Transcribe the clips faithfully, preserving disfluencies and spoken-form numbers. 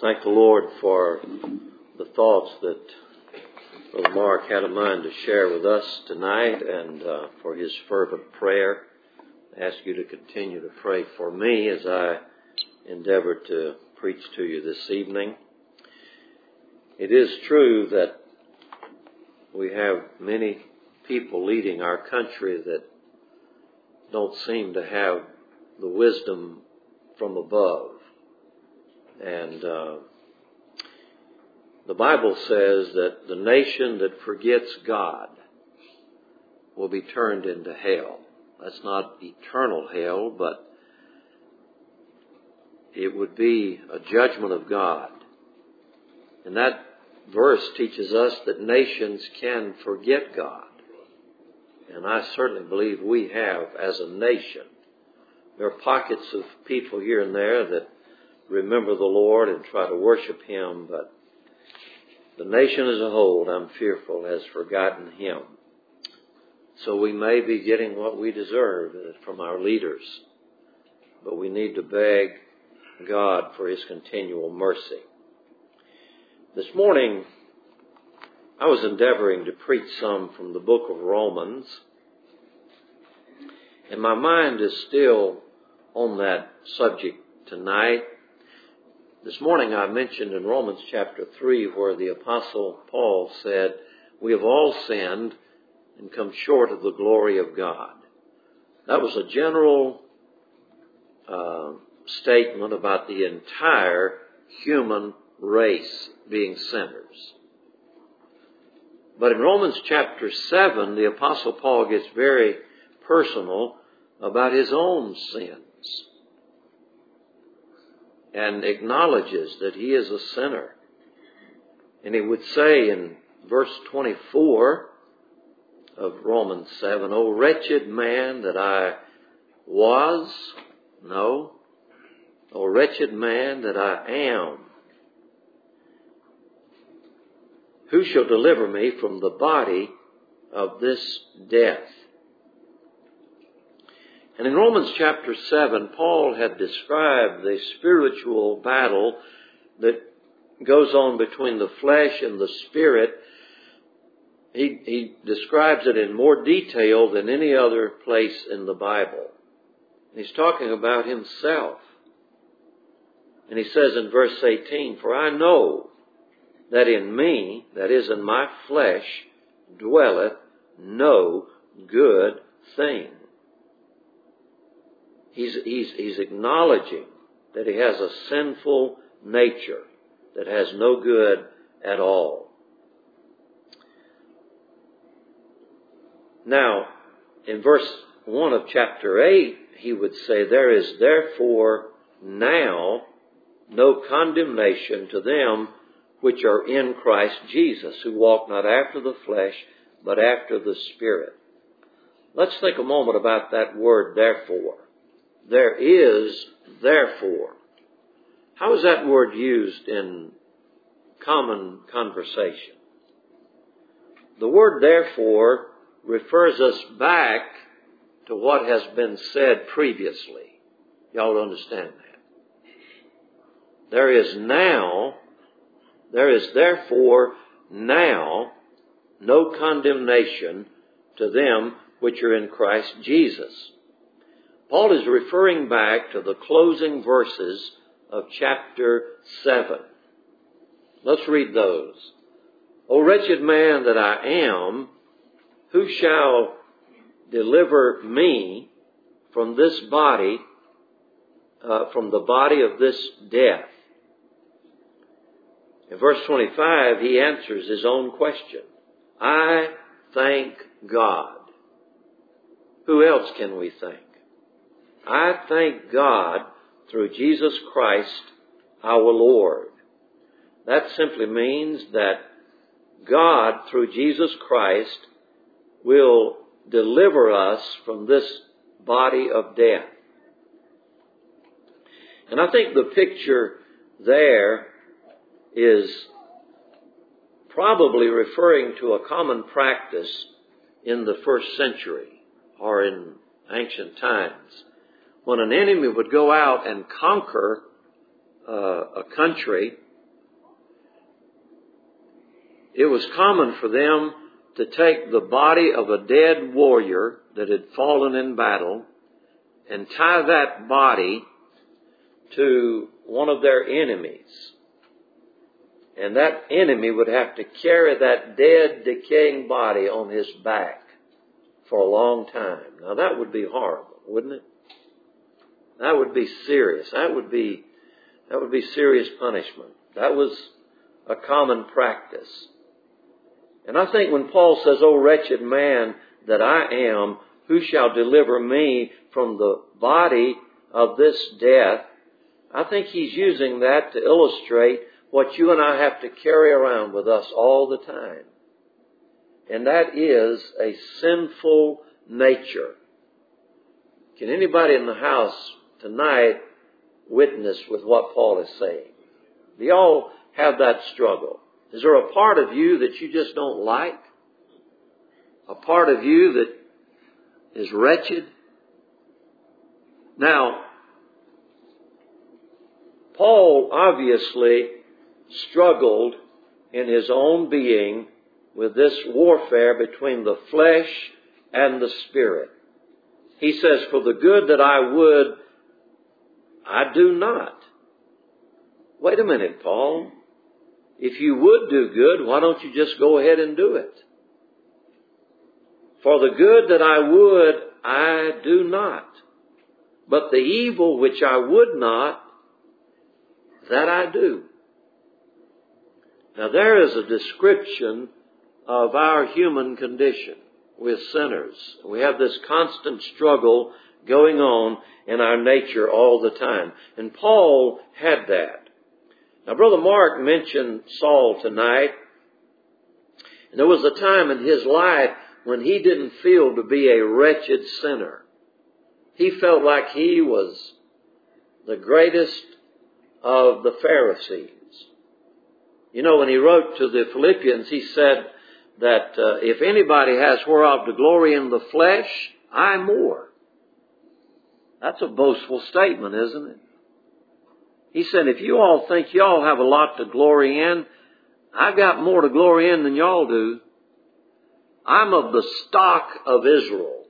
Thank the Lord for the thoughts that Brother Mark had in mind to share with us tonight, and uh, for his fervent prayer. I ask you to continue to pray for me as I endeavor to preach to you this evening. It is true that we have many people leading our country that don't seem to have the wisdom from above. And uh, the Bible says that the nation that forgets God will be turned into hell. That's not eternal hell, but it would be a judgment of God. And that verse teaches us that nations can forget God. And I certainly believe we have as a nation. There are pockets of people here and there that remember the Lord and try to worship Him, but the nation as a whole, I'm fearful, has forgotten Him. So we may be getting what we deserve from our leaders, but we need to beg God for His continual mercy. This morning, I was endeavoring to preach some from the book of Romans, and my mind is still on that subject tonight. This morning I mentioned in Romans chapter three where the Apostle Paul said, we have all sinned and come short of the glory of God. That was a general uh, statement about the entire human race being sinners. But in Romans chapter seven, the Apostle Paul gets very personal about his own sin, and acknowledges that he is a sinner. And he would say in verse twenty-four of Romans seven, O wretched man that I was, no, O wretched man that I am, who shall deliver me from the body of this death? And in Romans chapter seven, Paul had described the spiritual battle that goes on between the flesh and the spirit. He, he describes it in more detail than any other place in the Bible. And he's talking about himself. And he says in verse eighteen, for I know that in me, that is in my flesh, dwelleth no good thing. He's, he's, he's acknowledging that he has a sinful nature that has no good at all. Now, in verse one of chapter eight, he would say, there is therefore now no condemnation to them which are in Christ Jesus, who walk not after the flesh, but after the Spirit. Let's think a moment about that word, therefore. There is, therefore. How is that word used in common conversation? The word therefore refers us back to what has been said previously. Y'all understand that? There is now, there is therefore now no condemnation to them which are in Christ Jesus. Paul is referring back to the closing verses of chapter seven. Let's read those. O wretched man that I am, who shall deliver me from this body, uh, from the body of this death? In verse twenty-five, he answers his own question. I thank God. Who else can we thank? I thank God through Jesus Christ, our Lord. That simply means that God, through Jesus Christ, will deliver us from this body of death. And I think the picture there is probably referring to a common practice in the first century or in ancient times. When an enemy would go out and conquer uh, a country, was common for them to take the body of a dead warrior that had fallen in battle and tie that body to one of their enemies. And that enemy would have to carry that dead, decaying body on his back for a long time. Now, that would be horrible, wouldn't it? That would be serious. That would be, that would be serious punishment. That was a common practice. And I think when Paul says, "O wretched man that I am, who shall deliver me from the body of this death?" I think he's using that to illustrate what you and I have to carry around with us all the time. And that is a sinful nature. Can anybody in the house tonight witness with what Paul is saying? We all have that struggle. Is there a part of you that you just don't like? A part of you that is wretched? Now, Paul obviously struggled in his own being with this warfare between the flesh and the spirit. He says, "For the good that I would, I do not." Wait a minute, Paul. If you would do good, why don't you just go ahead and do it? "For the good that I would, I do not. But the evil which I would not, that I do." Now, there is a description of our human condition. We're sinners. We have this constant struggle going on in our nature all the time. And Paul had that. Now, Brother Mark mentioned Saul tonight. And there was a time in his life when he didn't feel to be a wretched sinner. He felt like he was the greatest of the Pharisees. You know, when he wrote to the Philippians, he said that uh, if anybody has whereof to glory in the flesh, I more. That's a boastful statement, isn't it? He said, if you all think y'all have a lot to glory in, I've got more to glory in than y'all do. I'm of the stock of Israel,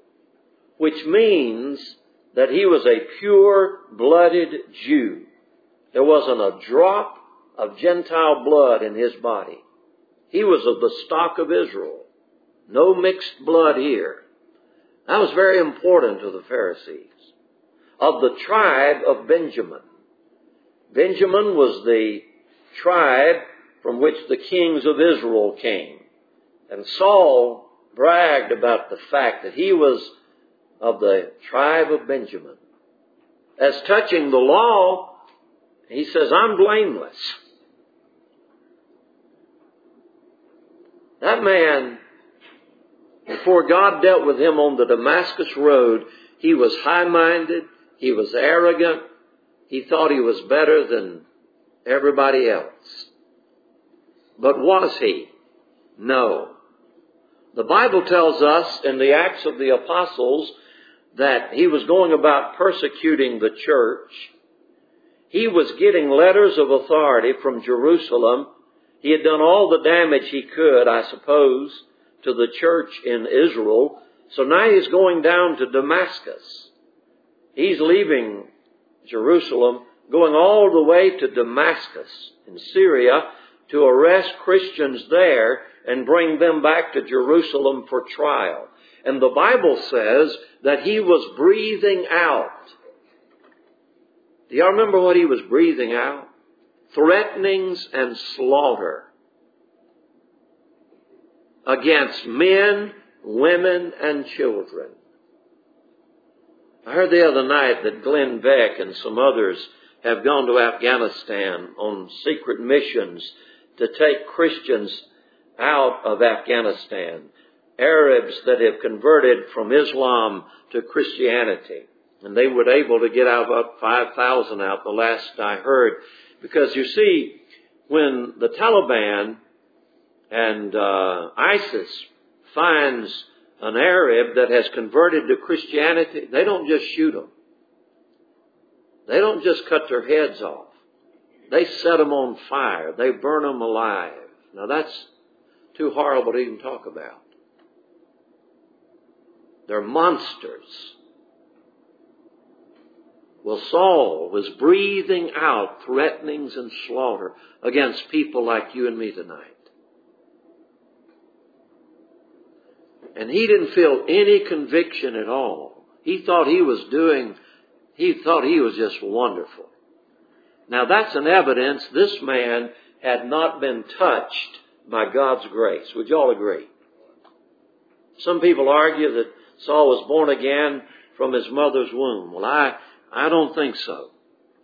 which means that he was a pure-blooded Jew. There wasn't a drop of Gentile blood in his body. He was of the stock of Israel. No mixed blood here. That was very important to the Pharisees. Of the tribe of Benjamin. Benjamin was the tribe from which the kings of Israel came. And Saul bragged about the fact that he was of the tribe of Benjamin. As touching the law, he says, I'm blameless. That man, before God dealt with him on the Damascus Road, he was high-minded, he was arrogant, he thought he was better than everybody else. But was he? No. The Bible tells us in the Acts of the Apostles that he was going about persecuting the church. He was getting letters of authority from Jerusalem. He had done all the damage he could, I suppose, to the church in Israel. So now he's going down to Damascus. He's leaving Jerusalem, going all the way to Damascus in Syria to arrest Christians there and bring them back to Jerusalem for trial. And the Bible says that he was breathing out. Do y'all remember what he was breathing out? Threatenings and slaughter against men, women, and children. I heard the other night that Glenn Beck and some others have gone to Afghanistan on secret missions to take Christians out of Afghanistan, Arabs that have converted from Islam to Christianity. And they were able to get out about five thousand out the last I heard. Because you see, when the Taliban and uh, ISIS finds an Arab that has converted to Christianity, they don't just shoot them. They don't just cut their heads off. They set them on fire. They burn them alive. Now that's too horrible to even talk about. They're monsters. Well, Saul was breathing out threatenings and slaughter against people like you and me tonight. And he didn't feel any conviction at all. He thought he was doing, he thought he was just wonderful. Now that's an evidence this man had not been touched by God's grace. Would you all agree? Some people argue that Saul was born again from his mother's womb. Well, I, I don't think so.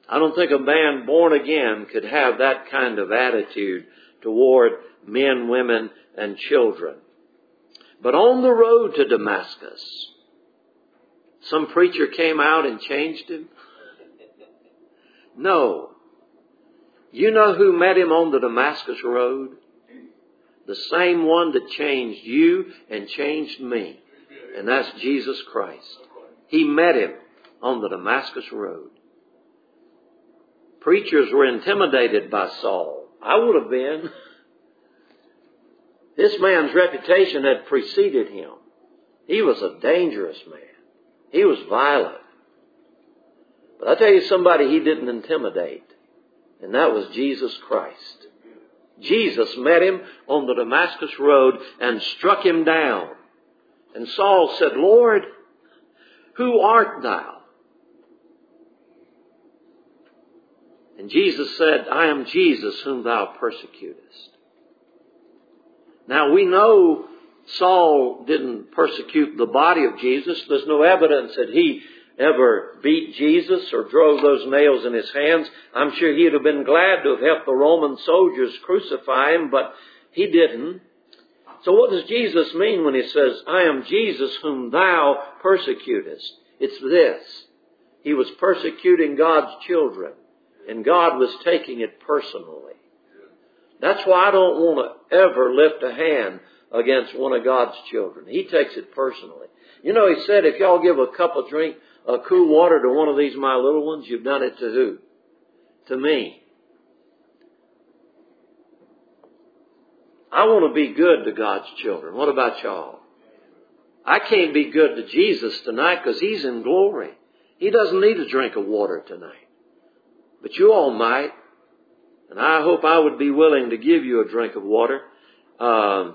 I don't think a man born again could have that kind of attitude toward men, women, and children. But on the road to Damascus, some preacher came out and changed him. No. You know who met him on the Damascus Road? The same one that changed you and changed me. And that's Jesus Christ. He met him on the Damascus Road. Preachers were intimidated by Saul. I would have been. This man's reputation had preceded him. He was a dangerous man. He was violent. But I tell you somebody he didn't intimidate, and that was Jesus Christ. Jesus met him on the Damascus Road and struck him down. And Saul said, "Lord, who art thou?" And Jesus said, "I am Jesus whom thou persecutest." Now we know Saul didn't persecute the body of Jesus. There's no evidence that he ever beat Jesus or drove those nails in his hands. I'm sure he'd have been glad to have helped the Roman soldiers crucify him, but he didn't. So what does Jesus mean when he says, "I am Jesus whom thou persecutest"? It's this. He was persecuting God's children, and God was taking it personally. That's why I don't want to ever lift a hand against one of God's children. He takes it personally. You know, he said, if y'all give a cup of drink, a cool water to one of these my little ones, you've done it to who? To me. I want to be good to God's children. What about y'all? I can't be good to Jesus tonight because he's in glory. He doesn't need a drink of water tonight. But you all might. And I hope I would be willing to give you a drink of water. Um,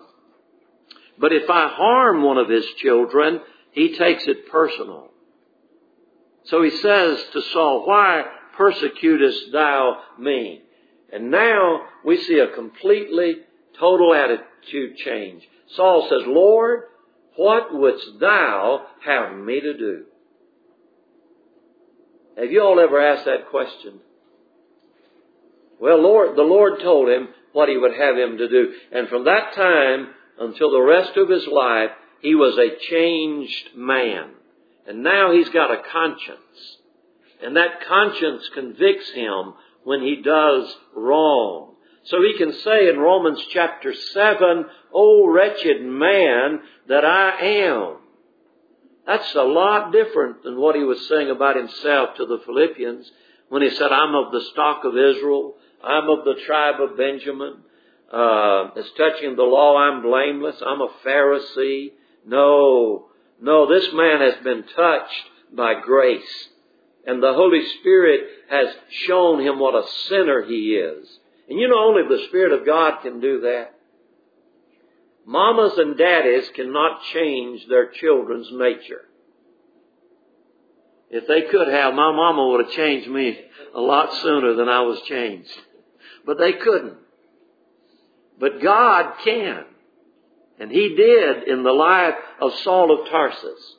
but if I harm one of his children, he takes it personal. So he says to Saul, "Why persecutest thou me?" And now we see a completely total attitude change. Saul says, "Lord, what wouldst thou have me to do?" Have you all ever asked that question? Well, Lord, the Lord told him what he would have him to do. And from that time until the rest of his life, he was a changed man. And now he's got a conscience. And that conscience convicts him when he does wrong. So he can say in Romans chapter seven, "O wretched man that I am." That's a lot different than what he was saying about himself to the Philippians when he said, "I'm of the stock of Israel. I'm of the tribe of Benjamin. Uh, as touching the law, I'm blameless. I'm a Pharisee." No, no, this man has been touched by grace. And the Holy Spirit has shown him what a sinner he is. And you know, only the Spirit of God can do that. Mamas and daddies cannot change their children's nature. If they could have, my mama would have changed me a lot sooner than I was changed. But they couldn't. But God can. And he did in the life of Saul of Tarsus.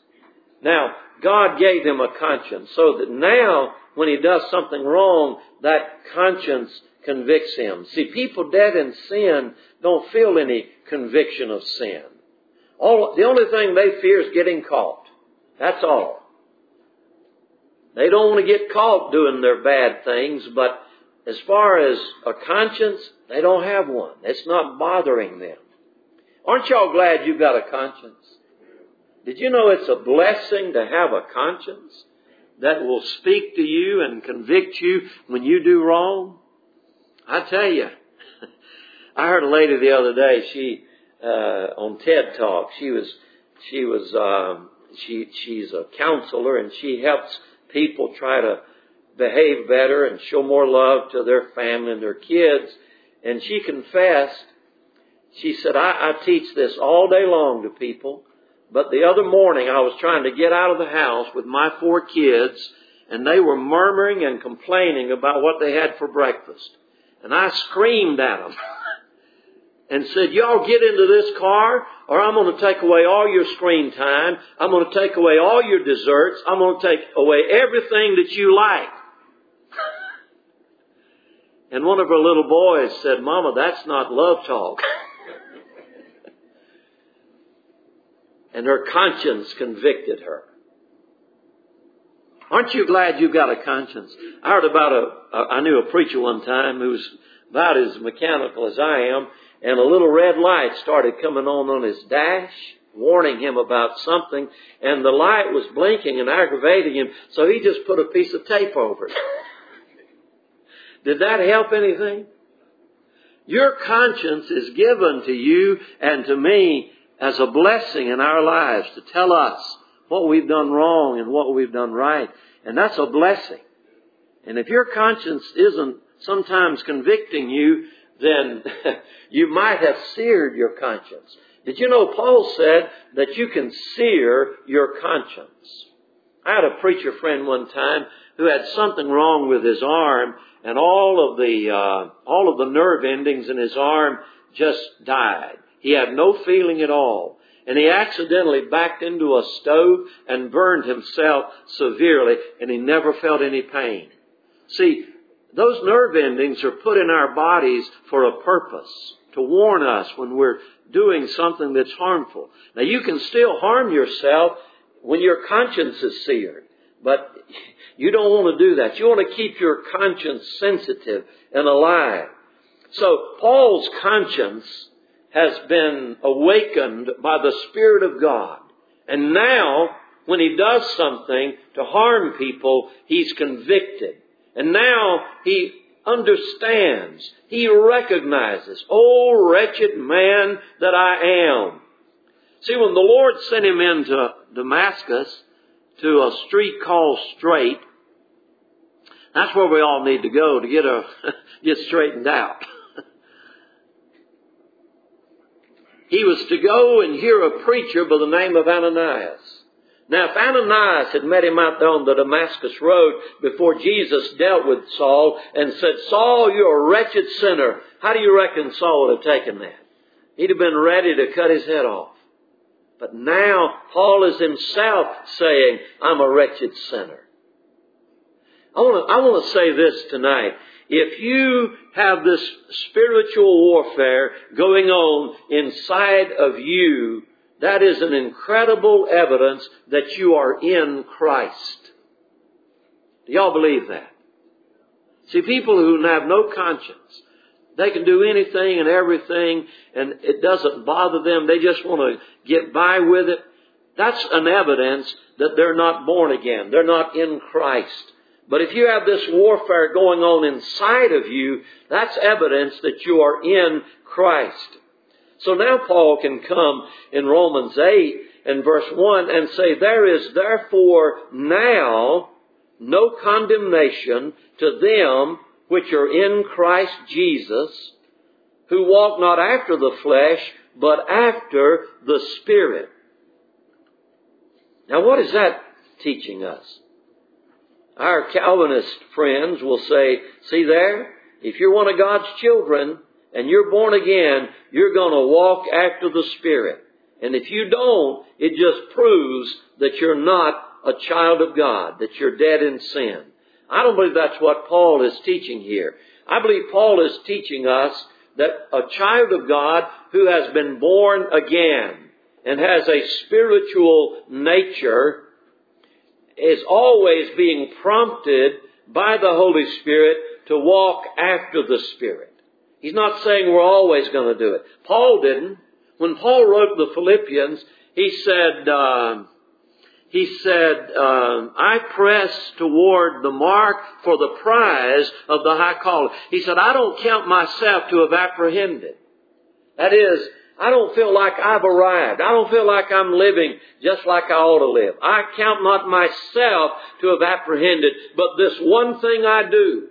Now, God gave him a conscience so that now when he does something wrong, that conscience convicts him. See, people dead in sin don't feel any conviction of sin. All, the only thing they fear is getting caught. That's all. They don't want to get caught doing their bad things, but as far as a conscience, they don't have one. It's not bothering them. Aren't y'all glad you've got a conscience? Did you know it's a blessing to have a conscience that will speak to you and convict you when you do wrong? I tell you, I heard a lady the other day, she uh, on TED Talk. She was, she was, um, she she's a counselor, and she helps people try to behave better and show more love to their family and their kids. And she confessed, she said, I, I teach this all day long to people, but the other morning I was trying to get out of the house with my four kids, and they were murmuring and complaining about what they had for breakfast. And I screamed at them and said, y'all get into this car, or I'm going to take away all your screen time. I'm going to take away all your desserts. I'm going to take away everything that you like. And one of her little boys said, Mama, that's not love talk. And her conscience convicted her. Aren't you glad you've got a conscience? I heard about a, a I knew a preacher one time who was about as mechanical as I am, and a little red light started coming on on his dash, warning him about something, and the light was blinking and aggravating him, so he just put a piece of tape over it. Did that help anything? Your conscience is given to you and to me as a blessing in our lives to tell us what we've done wrong and what we've done right. And that's a blessing. And if your conscience isn't sometimes convicting you, then you might have seared your conscience. Did you know Paul said that you can sear your conscience? I had a preacher friend one time who had something wrong with his arm, and all of the uh, all of the nerve endings in his arm just died. He had no feeling at all. And he accidentally backed into a stove and burned himself severely, and he never felt any pain. See, those nerve endings are put in our bodies for a purpose, to warn us when we're doing something that's harmful. Now, you can still harm yourself when your conscience is seared, but you don't want to do that. You want to keep your conscience sensitive and alive. So Paul's conscience has been awakened by the Spirit of God. And now, when he does something to harm people, he's convicted. And now he understands, he recognizes, oh, wretched man that I am. See, when the Lord sent him into Damascus, to a street called Straight, that's where we all need to go to get, a, get straightened out. He was to go and hear a preacher by the name of Ananias. Now, if Ananias had met him out there on the Damascus Road before Jesus dealt with Saul and said, Saul, you're a wretched sinner, how do you reckon Saul would have taken that? He'd have been ready to cut his head off. But now Paul is himself saying, I'm a wretched sinner. I want to, I want to say this tonight. If you have this spiritual warfare going on inside of you, that is an incredible evidence that you are in Christ. Do y'all believe that? See, people who have no conscience, they can do anything and everything, and it doesn't bother them. They just want to get by with it. That's an evidence that they're not born again. They're not in Christ. But if you have this warfare going on inside of you, that's evidence that you are in Christ. So now Paul can come in Romans eight and verse one and say, there is therefore now no condemnation to them which are in Christ Jesus, who walk not after the flesh, but after the Spirit. Now, what is that teaching us? Our Calvinist friends will say, see there, if you're one of God's children and you're born again, you're going to walk after the Spirit. And if you don't, it just proves that you're not a child of God, that you're dead in sin. I don't believe that's what Paul is teaching here. I believe Paul is teaching us that a child of God who has been born again and has a spiritual nature is always being prompted by the Holy Spirit to walk after the Spirit. He's not saying we're always going to do it. Paul didn't. When Paul wrote the Philippians, he said, uh, he said, uh, I press toward the mark for the prize of the high calling. He said, I don't count myself to have apprehended. That is, I don't feel like I've arrived. I don't feel like I'm living just like I ought to live. I count not myself to have apprehended, but this one thing I do,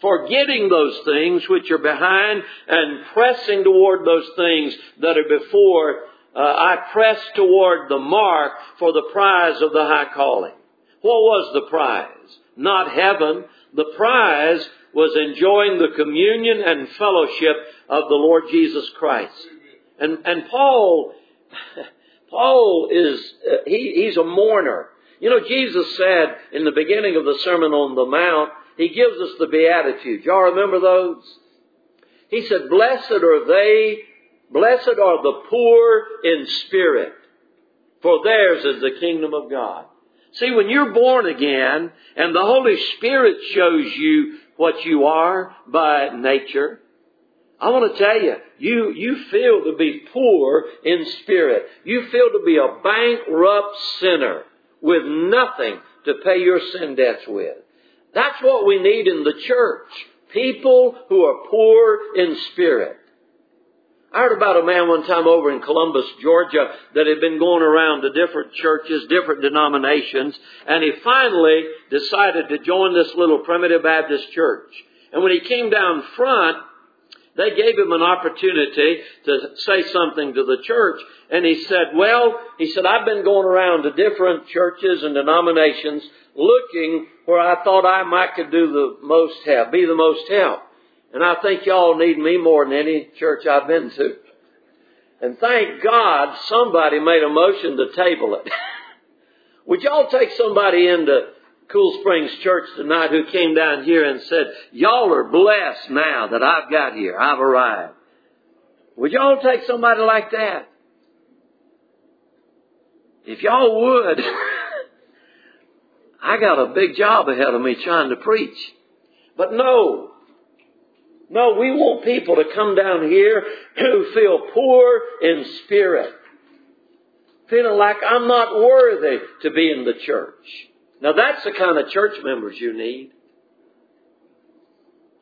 forgetting those things which are behind and pressing toward those things that are before, uh, I press toward the mark for the prize of the high calling. What was the prize? Not heaven. The prize was enjoying the communion and fellowship of the Lord Jesus Christ. And and Paul, Paul is, uh, he, he's a mourner. You know, Jesus said in the beginning of the Sermon on the Mount, He gives us the Beatitudes. Y'all remember those? He said, blessed are they, blessed are the poor in spirit, for theirs is the kingdom of God. See, when you're born again and the Holy Spirit shows you what you are by nature, I want to tell you, you, you feel to be poor in spirit. You feel to be a bankrupt sinner with nothing to pay your sin debts with. That's what we need in the church. People who are poor in spirit. I heard about a man one time over in Columbus, Georgia, that had been going around to different churches, different denominations, and he finally decided to join this little primitive Baptist church. And when he came down front, they gave him an opportunity to say something to the church. And he said, well, he said, I've been going around to different churches and denominations looking where I thought I might could do the most help, be the most help. And I think y'all need me more than any church I've been to. And thank God somebody made a motion to table it. Would y'all take somebody into Cool Springs Church tonight who came down here and said, y'all are blessed now that I've got here, I've arrived? Would y'all take somebody like that? If y'all would, I got a big job ahead of me trying to preach. But no, no, we want people to come down here who feel poor in spirit, feeling like I'm not worthy to be in the church. Now, that's the kind of church members you need.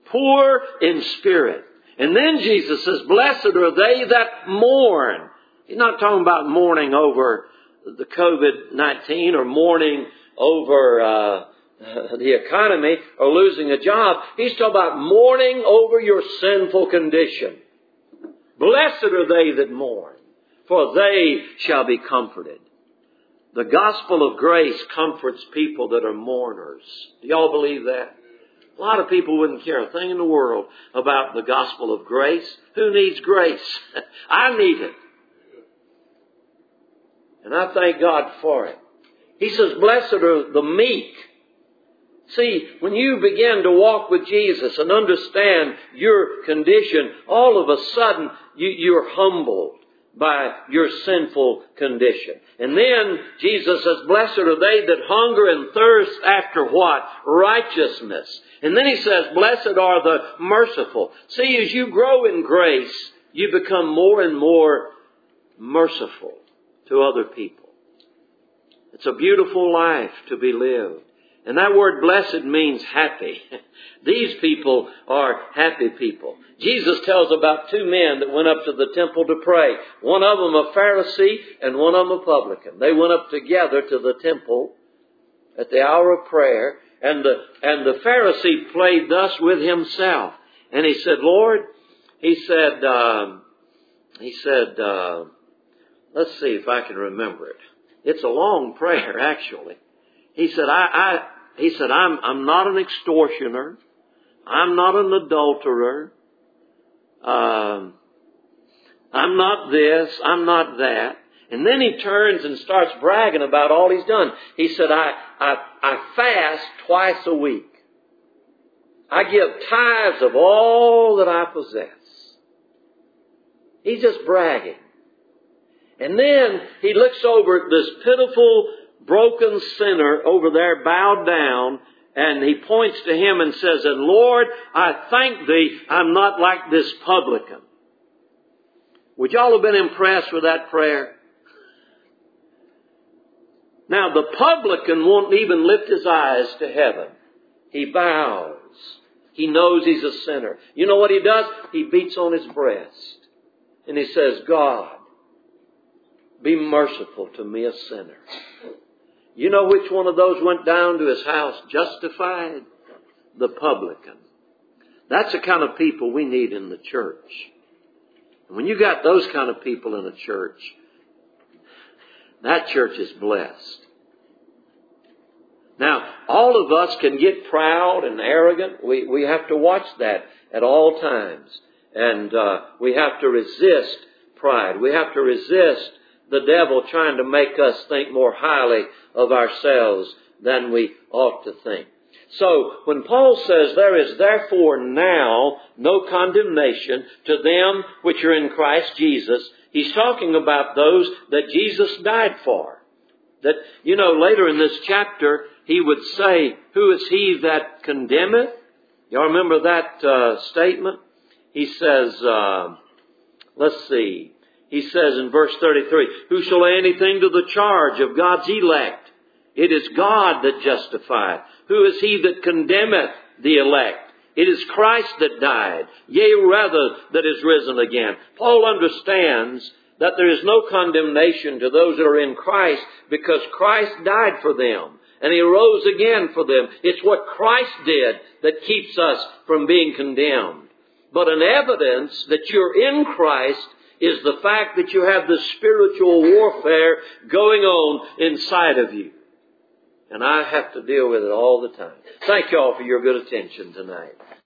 Poor in spirit. And then Jesus says, blessed are they that mourn. He's not talking about mourning over the covid nineteen or mourning over uh, the economy or losing a job. He's talking about mourning over your sinful condition. Blessed are they that mourn, for they shall be comforted. The gospel of grace comforts people that are mourners. Do y'all believe that? A lot of people wouldn't care a thing in the world about the gospel of grace. Who needs grace? I need it. And I thank God for it. He says, blessed are the meek. See, when you begin to walk with Jesus and understand your condition, all of a sudden you, you're humbled by your sinful condition. And then Jesus says, blessed are they that hunger and thirst after what? Righteousness. And then he says, blessed are the merciful. See, as you grow in grace, you become more and more merciful to other people. It's a beautiful life to be lived. And that word blessed means happy. These people are happy people. Jesus tells about two men that went up to the temple to pray. One of them a Pharisee and one of them a publican. They went up together to the temple at the hour of prayer. And the, and the Pharisee played thus with himself. And he said, Lord, he said, um, he said, uh, let's see if I can remember it. It's a long prayer, actually. He said, I, I, he said, I'm, I'm not an extortioner. I'm not an adulterer. Um, I'm not this. I'm not that. And then he turns and starts bragging about all he's done. He said, I, I, I fast twice a week. I give tithes of all that I possess. He's just bragging. And then he looks over at this pitiful broken sinner over there bowed down, and he points to him and says, and Lord, I thank thee, I'm not like this publican. Would y'all have been impressed with that prayer? Now, the publican won't even lift his eyes to heaven. He bows. He knows he's a sinner. You know what he does? He beats on his breast. And he says, God, be merciful to me, a sinner. You know which one of those went down to his house justified? The publican. That's the kind of people we need in the church. And when you got those kind of people in a church, that church is blessed. Now, all of us can get proud and arrogant. We, we have to watch that at all times. And uh, we have to resist pride. We have to resist the devil trying to make us think more highly of ourselves than we ought to think. So when Paul says there is therefore now no condemnation to them which are in Christ Jesus, he's talking about those that Jesus died for. That, you know, later in this chapter, he would say, who is he that condemneth? Y'all remember that uh, statement? He says, uh, let's see. He says in verse thirty-three, who shall lay anything to the charge of God's elect? It is God that justifieth. Who is he that condemneth the elect? It is Christ that died, yea, rather, that is risen again. Paul understands that there is no condemnation to those that are in Christ because Christ died for them and he rose again for them. It's what Christ did that keeps us from being condemned. But an evidence that you're in Christ is the fact that you have this spiritual warfare going on inside of you. And I have to deal with it all the time. Thank you all for your good attention tonight.